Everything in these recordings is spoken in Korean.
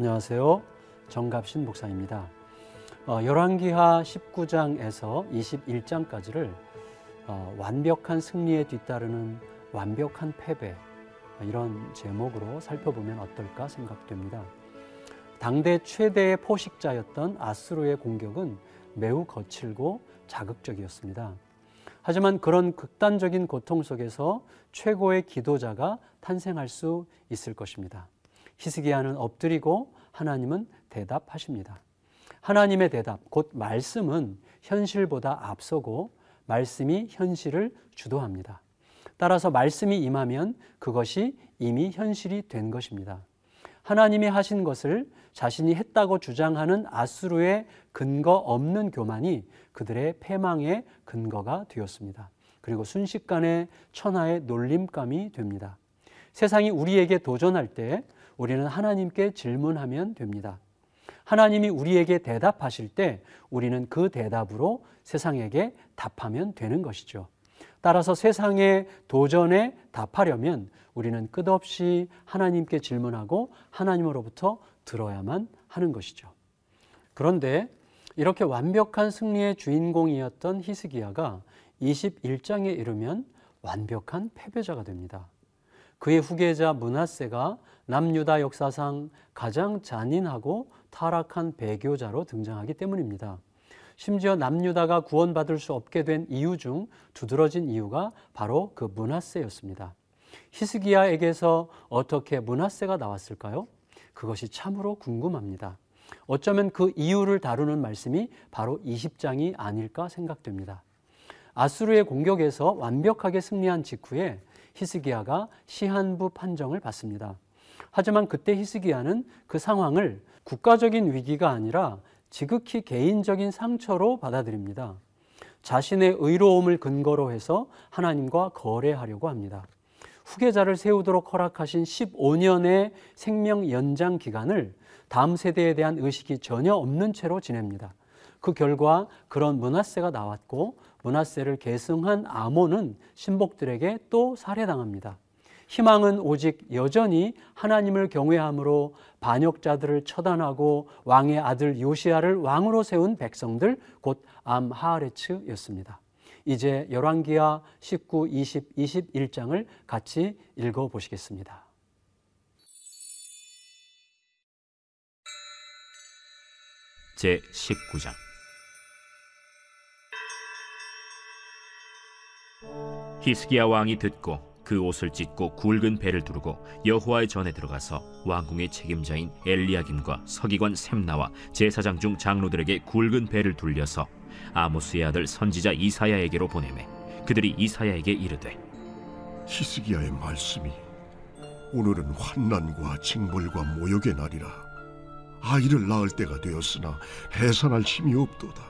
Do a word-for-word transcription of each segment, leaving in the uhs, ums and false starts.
안녕하세요. 정갑신 목사입니다. 어, 열왕기하 십구 장에서 이십일 장까지를 어, 완벽한 승리에 뒤따르는 완벽한 패배, 이런 제목으로 살펴보면 어떨까 생각됩니다. 당대 최대의 포식자였던 아수르의 공격은 매우 거칠고 자극적이었습니다. 하지만 그런 극단적인 고통 속에서 최고의 기도자가 탄생할 수 있을 것입니다. 히스기야는 엎드리고 하나님은 대답하십니다. 하나님의 대답, 곧 말씀은 현실보다 앞서고 말씀이 현실을 주도합니다. 따라서 말씀이 임하면 그것이 이미 현실이 된 것입니다. 하나님이 하신 것을 자신이 했다고 주장하는 아수르의 근거 없는 교만이 그들의 패망의 근거가 되었습니다. 그리고 순식간에 천하의 놀림감이 됩니다. 세상이 우리에게 도전할 때 우리는 하나님께 질문하면 됩니다. 하나님이 우리에게 대답하실 때 우리는 그 대답으로 세상에게 답하면 되는 것이죠. 따라서 세상의 도전에 답하려면 우리는 끝없이 하나님께 질문하고 하나님으로부터 들어야만 하는 것이죠. 그런데 이렇게 완벽한 승리의 주인공이었던 히스기야가 이십일 장에 이르면 완벽한 패배자가 됩니다. 그의 후계자 므낫세가 남유다 역사상 가장 잔인하고 타락한 배교자로 등장하기 때문입니다. 심지어 남유다가 구원받을 수 없게 된 이유 중 두드러진 이유가 바로 그 므낫세였습니다. 히스기야에게서 어떻게 므낫세가 나왔을까요? 그것이 참으로 궁금합니다. 어쩌면 그 이유를 다루는 말씀이 바로 이십 장이 아닐까 생각됩니다. 아수르의 공격에서 완벽하게 승리한 직후에 히스기야가 시한부 판정을 받습니다. 하지만 그때 히스기야는 그 상황을 국가적인 위기가 아니라 지극히 개인적인 상처로 받아들입니다. 자신의 의로움을 근거로 해서 하나님과 거래하려고 합니다. 후계자를 세우도록 허락하신 십오 년의 생명 연장 기간을 다음 세대에 대한 의식이 전혀 없는 채로 지냅니다. 그 결과 그런 므낫세가 나왔고, 므낫세를 계승한 아몬은 신복들에게 또 살해당합니다. 희망은 오직 여전히 하나님을 경외함으로 반역자들을 처단하고 왕의 아들 요시야를 왕으로 세운 백성들, 곧 암하레츠였습니다. 이제 열왕기하 십구, 이십, 이십일 장을 같이 읽어보시겠습니다. 제십구 장. 히스기야 왕이 듣고 그 옷을 찢고 굵은 배를 두르고 여호와의 전에 들어가서 왕궁의 책임자인 엘리야김과 서기관 셈나와 제사장 중 장로들에게 굵은 배를 둘려서 아모스의 아들 선지자 이사야에게로 보내매, 그들이 이사야에게 이르되, 히스기야의 말씀이 오늘은 환난과 징벌과 모욕의 날이라. 아이를 낳을 때가 되었으나 해산할 힘이 없도다.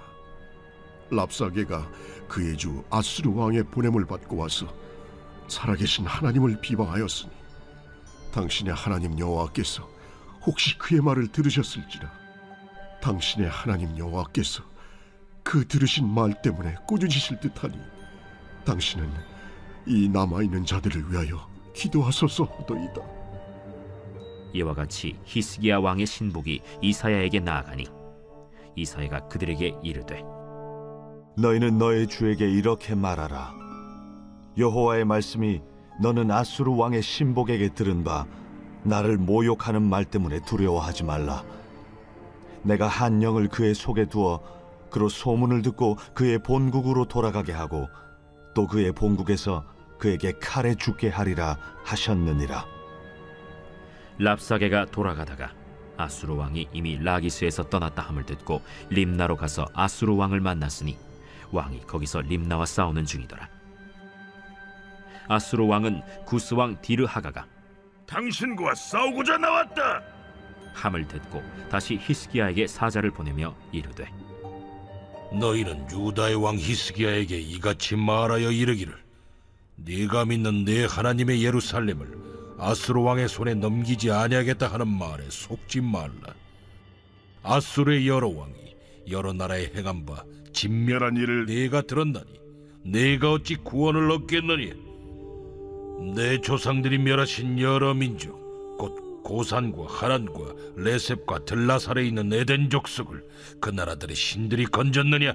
랍사게가 그의 주 아수르 왕의 보냄을 받고 와서 살아계신 하나님을 비방하였으니 당신의 하나님 여호와께서 혹시 그의 말을 들으셨을지라. 당신의 하나님 여호와께서 그 들으신 말 때문에 꾸짖으실 듯하니 당신은 이 남아있는 자들을 위하여 기도하소서 하더이다. 이와 같이 히스기야 왕의 신복이 이사야에게 나아가니, 이사야가 그들에게 이르되, 너희는 너의 주에게 이렇게 말하라. 여호와의 말씀이 너는 아수르 왕의 신복에게 들은 바 나를 모욕하는 말 때문에 두려워하지 말라. 내가 한 영을 그의 속에 두어 그로 소문을 듣고 그의 본국으로 돌아가게 하고 또 그의 본국에서 그에게 칼에 죽게 하리라 하셨느니라. 랍사게가 돌아가다가 아수르 왕이 이미 라기스에서 떠났다 함을 듣고 림나로 가서 아수르 왕을 만났으니 왕이 거기서 림나와 싸우는 중이더라. 아수르 왕은 구스 왕 디르하가가 당신과 싸우고자 나왔다 함을 듣고 다시 히스기야에게 사자를 보내며 이르되, 너희는 유다의 왕 히스기야에게 이같이 말하여 이르기를, 네가 믿는 네 하나님의 예루살렘을 아수르 왕의 손에 넘기지 아니하겠다 하는 말에 속지 말라. 아수르의 여러 왕이 여러 나라에 행한 바 진멸한 일을 네가 들었나니 네가 어찌 구원을 얻겠느냐. 내 조상들이 멸하신 여러 민족, 곧 고산과 하란과 레셉과 들라살에 있는 에덴 족속을 그 나라들의 신들이 건졌느냐?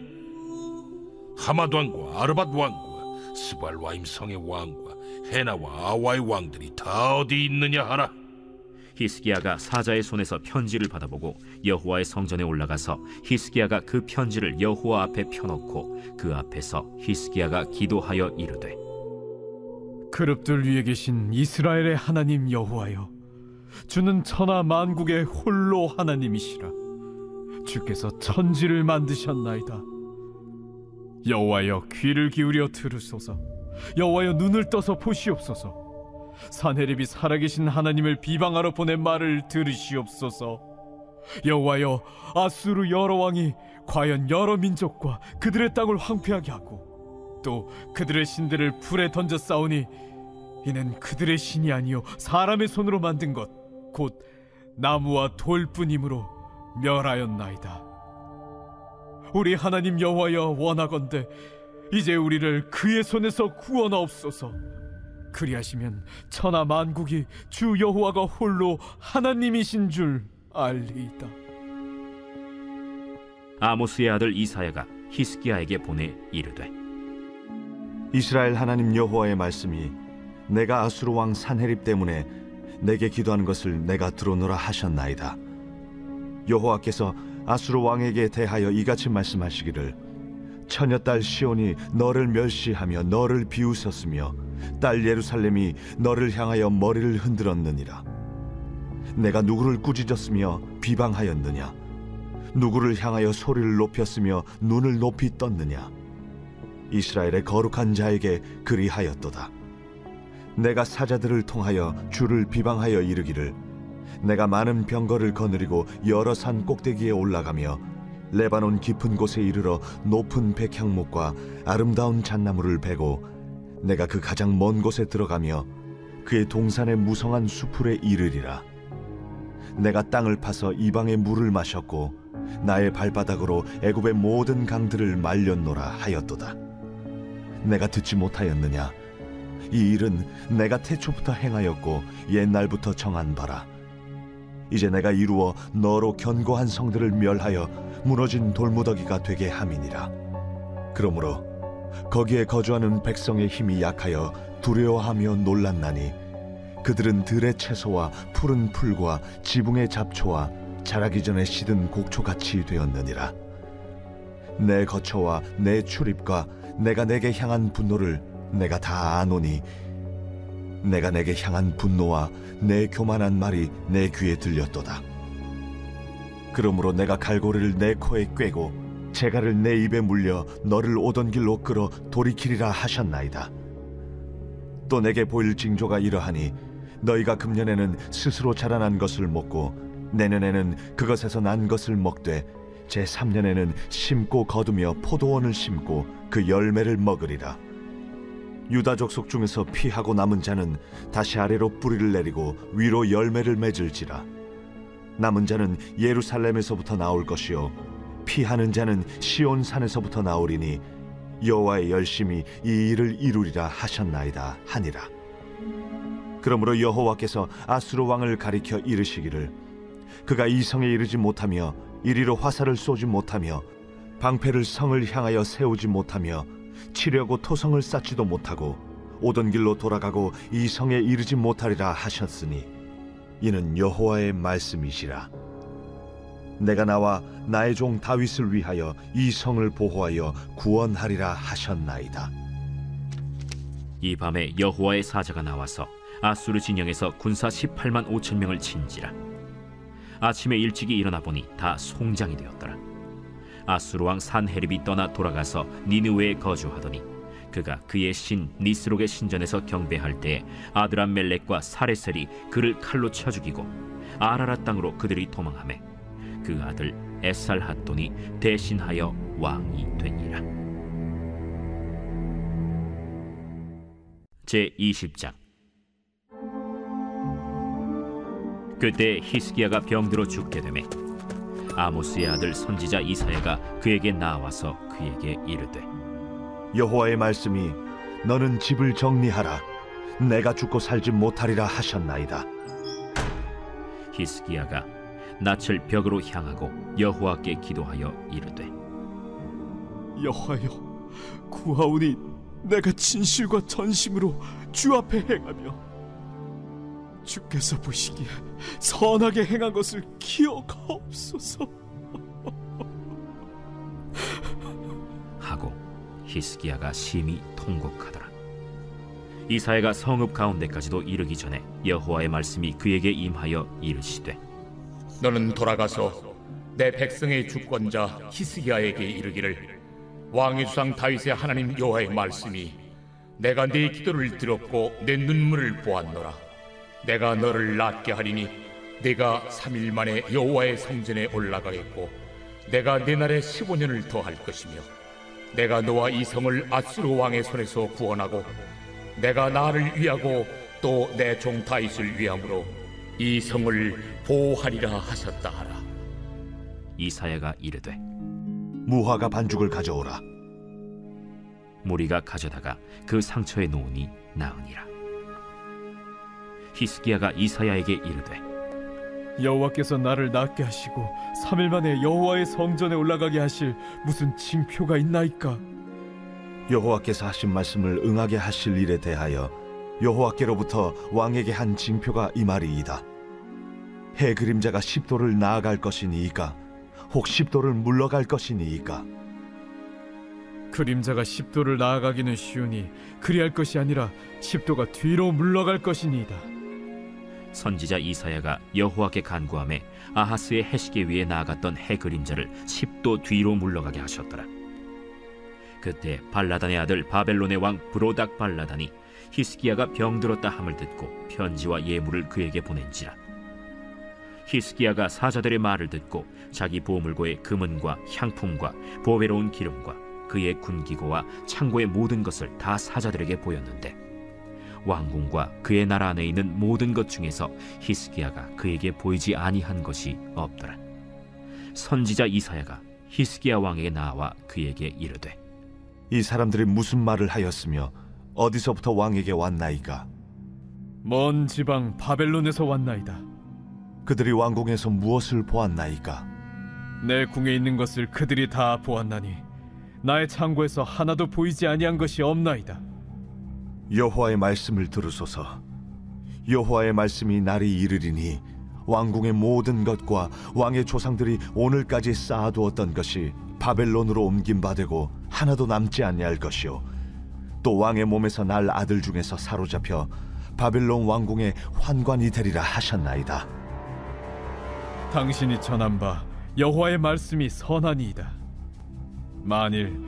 하맛 왕과 아르밧 왕과 스발와임 성의 왕과 헤나와 아와의 왕들이 다 어디 있느냐 하라. 히스기야가 사자의 손에서 편지를 받아보고 여호와의 성전에 올라가서 히스기야가 그 편지를 여호와 앞에 펴놓고 그 앞에서 히스기야가 기도하여 이르되, 그룹들 위에 계신 이스라엘의 하나님 여호와여, 주는 천하 만국의 홀로 하나님이시라. 주께서 천지를 만드셨나이다. 여호와여, 귀를 기울여 들으소서. 여호와여, 눈을 떠서 보시옵소서. 산헤립이 살아계신 하나님을 비방하러 보낸 말을 들으시옵소서. 여호와여, 아수르 여러 왕이 과연 여러 민족과 그들의 땅을 황폐하게 하고 또 그들의 신들을 불에 던져 싸우니, 이는 그들의 신이 아니요 사람의 손으로 만든 것 곧 나무와 돌뿐이므로 멸하였나이다. 우리 하나님 여호와여, 원하건대 이제 우리를 그의 손에서 구원하옵소서. 그리하시면 천하 만국이 주 여호와가 홀로 하나님이신 줄 알리이다. 아모스의 아들 이사야가 히스기야에게 보내 이르되, 이스라엘 하나님 여호와의 말씀이 내가 아수르 왕 산헤립 때문에 내게 기도하는 것을 내가 들어노라 하셨나이다. 여호와께서 아수르 왕에게 대하여 이같이 말씀하시기를, 처녀 딸 시온이 너를 멸시하며 너를 비웃었으며 딸 예루살렘이 너를 향하여 머리를 흔들었느니라. 내가 누구를 꾸짖었으며 비방하였느냐? 누구를 향하여 소리를 높였으며 눈을 높이 떴느냐? 이스라엘의 거룩한 자에게 그리하였도다. 내가 사자들을 통하여 주를 비방하여 이르기를, 내가 많은 병거를 거느리고 여러 산 꼭대기에 올라가며 레바논 깊은 곳에 이르러 높은 백향목과 아름다운 잣나무를 베고, 내가 그 가장 먼 곳에 들어가며 그의 동산의 무성한 수풀에 이르리라. 내가 땅을 파서 이방의 물을 마셨고 나의 발바닥으로 애굽의 모든 강들을 말렸노라 하였도다. 내가 듣지 못하였느냐? 이 일은 내가 태초부터 행하였고 옛날부터 정한 바라. 이제 내가 이루어 너로 견고한 성들을 멸하여 무너진 돌무더기가 되게 함이니라. 그러므로 거기에 거주하는 백성의 힘이 약하여 두려워하며 놀랐나니, 그들은 들의 채소와 푸른 풀과 지붕의 잡초와 자라기 전에 시든 곡초같이 되었느니라. 내 거처와 내 출입과 내가 내게 향한 분노를 내가 다 아노니, 내가 내게 향한 분노와 내 교만한 말이 내 귀에 들렸도다. 그러므로 내가 갈고리를 내 코에 꿰고 재갈을 내 입에 물려 너를 오던 길로 끌어 돌이키리라 하셨나이다. 또 내게 보일 징조가 이러하니, 너희가 금년에는 스스로 자라난 것을 먹고 내년에는 그것에서 난 것을 먹되 제삼 년에는 심고 거두며 포도원을 심고 그 열매를 먹으리라. 유다 족속 중에서 피하고 남은 자는 다시 아래로 뿌리를 내리고 위로 열매를 맺을지라. 남은 자는 예루살렘에서부터 나올 것이요 피하는 자는 시온산에서부터 나오리니, 여호와의 열심이 이 일을 이루리라 하셨나이다 하니라. 그러므로 여호와께서 아수르 왕을 가리켜 이르시기를, 그가 이 성에 이르지 못하며 이리로 화살을 쏘지 못하며 방패를 성을 향하여 세우지 못하며 치려고 토성을 쌓지도 못하고 오던 길로 돌아가고 이 성에 이르지 못하리라 하셨으니, 이는 여호와의 말씀이시라. 내가 나와 나의 종 다윗을 위하여 이 성을 보호하여 구원하리라 하셨나이다. 이 밤에 여호와의 사자가 나와서 아수르 진영에서 군사 십팔만 오천 명을 친지라. 아침에 일찍이 일어나 보니 다 송장이 되었더라. 아수르 왕 산헤립이 떠나 돌아가서 니느웨에 거주하더니, 그가 그의 신 니스록의 신전에서 경배할 때에 아드람멜렉과 사레셀이 그를 칼로 쳐 죽이고 아라랏 땅으로 그들이 도망하며, 그 아들 에살핫돈이 대신하여 왕이 되니라. 제이십 장. 그때 히스기야가 병들어 죽게 되매 아모스의 아들 선지자 이사야가 그에게 나와서 그에게 이르되, 여호와의 말씀이 너는 집을 정리하라. 내가 죽고 살지 못하리라 하셨나이다. 히스기야가 낯을 벽으로 향하고 여호와께 기도하여 이르되, 여호와여, 구하오니 내가 진실과 전심으로 주 앞에 행하며 주께서 보시기에 선하게 행한 것을 기억하옵소서 하고 히스기야가 심히 통곡하더라. 이사야가 성읍 가운데까지도 이르기 전에 여호와의 말씀이 그에게 임하여 이르시되, 너는 돌아가서 내 백성의 주권자 히스기야에게 이르기를, 왕의 조상 다윗의 하나님 여호와의 말씀이, 내가 네 기도를 들었고 내 눈물을 보았노라. 내가 너를 낫게 하리니 내가 삼 일 만에 여호와의 성전에 올라가겠고 내가 내 날에 십오 년을 더할 것이며, 내가 너와 이 성을 아수르 왕의 손에서 구원하고 내가 나를 위하고 또 내 종 다윗을 위함으로 이 성을 보호하리라 하셨다 하라. 이사야가 이르되, 무화과 반죽을 가져오라. 무리가 가져다가 그 상처에 놓으니 나으니라. 히스기야가 이사야에게 이르되, 여호와께서 나를 낫게 하시고 삼 일 만에 여호와의 성전에 올라가게 하실 무슨 징표가 있나이까? 여호와께서 하신 말씀을 응하게 하실 일에 대하여 여호와께로부터 왕에게 한 징표가 이 말이이다. 해 그림자가 십도를 나아갈 것이니이까? 혹 십도를 물러갈 것이니이까? 그림자가 십도를 나아가기는 쉬우니 그리할 것이 아니라 십도가 뒤로 물러갈 것이니이다. 선지자 이사야가 여호와께 간구하며 아하스의 해시계 위에 나아갔던 해 그림자를 십도 뒤로 물러가게 하셨더라. 그때 발라단의 아들 바벨론의 왕 브로닥 발라단이 히스기야가 병들었다 함을 듣고 편지와 예물을 그에게 보낸지라. 히스기야가 사자들의 말을 듣고 자기 보물고의 금은과 향품과 보배로운 기름과 그의 군기고와 창고의 모든 것을 다 사자들에게 보였는데, 왕궁과 그의 나라 안에 있는 모든 것 중에서 히스기야가 그에게 보이지 아니한 것이 없더라. 선지자 이사야가 히스기야 왕에게 나와 그에게 이르되, 이 사람들이 무슨 말을 하였으며 어디서부터 왕에게 왔나이까? 먼 지방 바벨론에서 왔나이다. 그들이 왕궁에서 무엇을 보았나이까? 내 궁에 있는 것을 그들이 다 보았나니 나의 창고에서 하나도 보이지 아니한 것이 없나이다. 여호와의 말씀을 들으소서. 여호와의 말씀이 날이 이르리니 왕궁의 모든 것과 왕의 조상들이 오늘까지 쌓아두었던 것이 바벨론으로 옮긴 바 되고 하나도 남지 아니할 것이요, 또 왕의 몸에서 날 아들 중에서 사로잡혀 바벨론 왕궁의 환관이 되리라 하셨나이다. 당신이 전한 바 여호와의 말씀이 선하니이다. 만일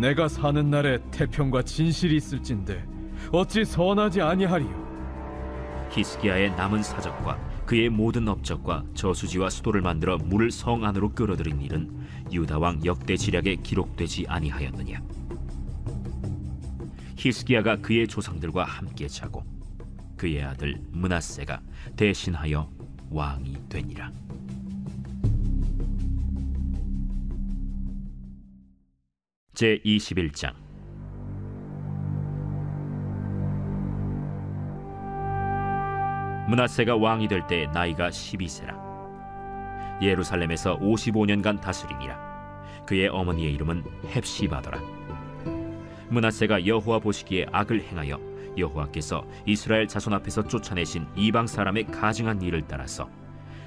내가 사는 날에 태평과 진실이 있을진데 어찌 선하지 아니하리요? 히스기야의 남은 사적과 그의 모든 업적과 저수지와 수도를 만들어 물을 성 안으로 끌어들인 일은 유다왕 역대지략에 기록되지 아니하였느냐? 히스기야가 그의 조상들과 함께 자고 그의 아들 므낫세가 대신하여 왕이 되니라. 제이십일 장. 므낫세가 왕이 될 때 나이가 십이 세라 예루살렘에서 오십오 년간 다스리니라. 그의 어머니의 이름은 헵시바더라. 므낫세가 여호와 보시기에 악을 행하여 여호와께서 이스라엘 자손 앞에서 쫓아내신 이방 사람의 가증한 일을 따라서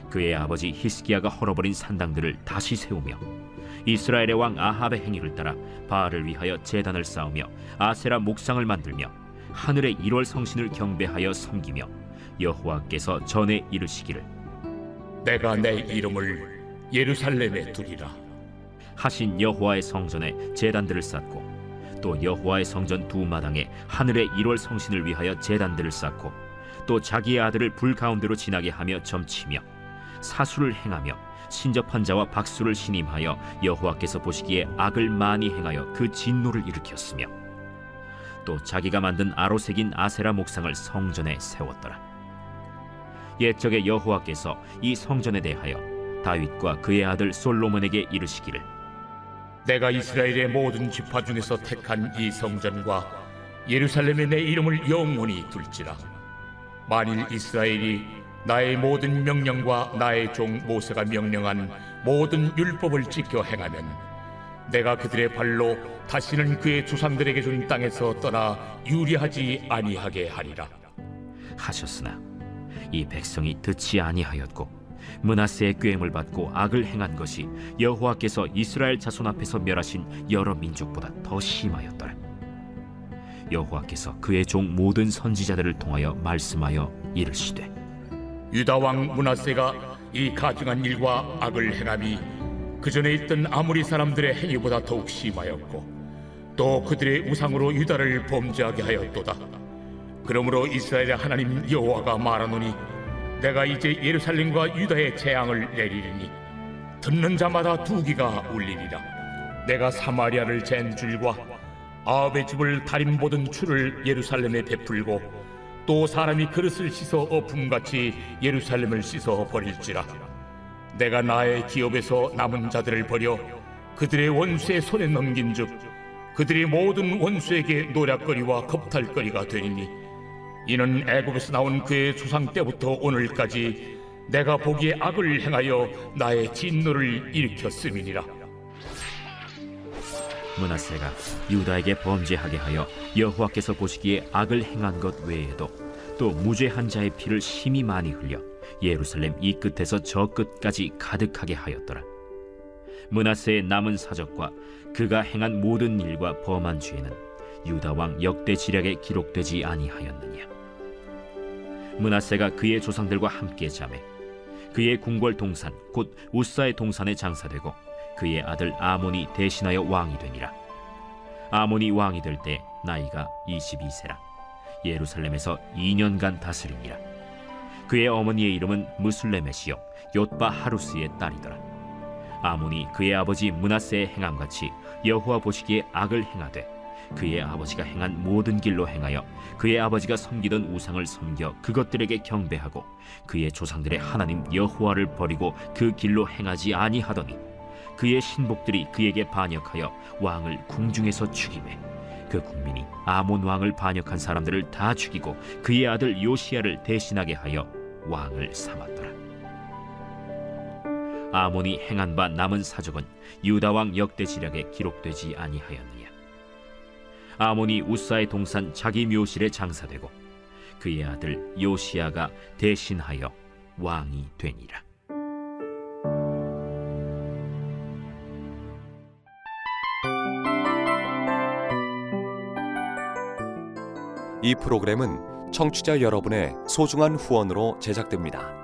그의 아버지 히스기야가 헐어버린 산당들을 다시 세우며 이스라엘의 왕 아합의 행위를 따라 바알을 위하여 제단을 쌓으며 아세라 목상을 만들며 하늘의 일월 성신을 경배하여 섬기며 여호와께서 전에 이르시기를, 내가 내 이름을 예루살렘에 두리라 하신 여호와의 성전에 제단들을 쌓고, 또 여호와의 성전 두 마당에 하늘의 일월 성신을 위하여 제단들을 쌓고, 또 자기의 아들을 불 가운데로 지나게 하며 점치며 사수를 행하며 신접한 자와 박수를 신임하여 여호와께서 보시기에 악을 많이 행하여 그 진노를 일으켰으며, 또 자기가 만든 아로색인 아세라 목상을 성전에 세웠더라. 옛적에 여호와께서 이 성전에 대하여 다윗과 그의 아들 솔로몬에게 이르시기를, 내가 이스라엘의 모든 지파 중에서 택한 이 성전과 예루살렘에 내 이름을 영원히 둘지라. 만일 이스라엘이 나의 모든 명령과 나의 종 모세가 명령한 모든 율법을 지켜 행하면 내가 그들의 발로 다시는 그의 조상들에게 준 땅에서 떠나 유리하지 아니하게 하리라 하셨으나 이 백성이 듣지 아니하였고 므낫세의 꾀임을 받고 악을 행한 것이 여호와께서 이스라엘 자손 앞에서 멸하신 여러 민족보다 더 심하였더라. 여호와께서 그의 종 모든 선지자들을 통하여 말씀하여 이르시되 유다 왕 므낫세가 이 가증한 일과 악을 행함이 그 전에 있던 아모리 사람들의 행위보다 더욱 심하였고 또 그들의 우상으로 유다를 범죄하게 하였도다. 그러므로 이스라엘의 하나님 여호와가 말하노니 내가 이제 예루살렘과 유다의 재앙을 내리리니 듣는 자마다 두 귀가 울리리라. 내가 사마리아를 잰 줄과 아합의 집을 다림 보던 추를 예루살렘에 베풀고 또 사람이 그릇을 씻어 어품같이 예루살렘을 씻어 버릴지라. 내가 나의 기업에서 남은 자들을 버려 그들의 원수의 손에 넘긴즉 그들의 모든 원수에게 노략거리와 겁탈거리가 되리니 이는 애굽에서 나온 그의 조상 때부터 오늘까지 내가 보기에 악을 행하여 나의 진노를 일으켰음이니라. 므낫세가 유다에게 범죄하게 하여 여호와께서 보시기에 악을 행한 것 외에도 또 무죄한 자의 피를 심히 많이 흘려 예루살렘 이 끝에서 저 끝까지 가득하게 하였더라. 므낫세의 남은 사적과 그가 행한 모든 일과 범한 죄는 유다 왕 역대 지략에 기록되지 아니하였느냐. 므낫세가 그의 조상들과 함께 자매 그의 궁궐 동산 곧 우사의 동산에 장사되고 그의 아들 아몬이 대신하여 왕이 되니라. 아몬이 왕이 될 때 나이가 이십이 세라 예루살렘에서 이 년간 다스리니라. 그의 어머니의 이름은 무슬레메시요 옅바 하루스의 딸이더라. 아몬이 그의 아버지 므낫세의 행함같이 여호와 보시기에 악을 행하되 그의 아버지가 행한 모든 길로 행하여 그의 아버지가 섬기던 우상을 섬겨 그것들에게 경배하고 그의 조상들의 하나님 여호와를 버리고 그 길로 행하지 아니하더니 그의 신복들이 그에게 반역하여 왕을 궁중에서 죽이매 그 국민이 아몬 왕을 반역한 사람들을 다 죽이고 그의 아들 요시야를 대신하게 하여 왕을 삼았더라. 아몬이 행한 바 남은 사적은 유다 왕 역대 지략에 기록되지 아니하였느냐. 아몬이 우사의 동산 자기 묘실에 장사되고 그의 아들 요시야가 대신하여 왕이 되니라. 이 프로그램은 청취자 여러분의 소중한 후원으로 제작됩니다.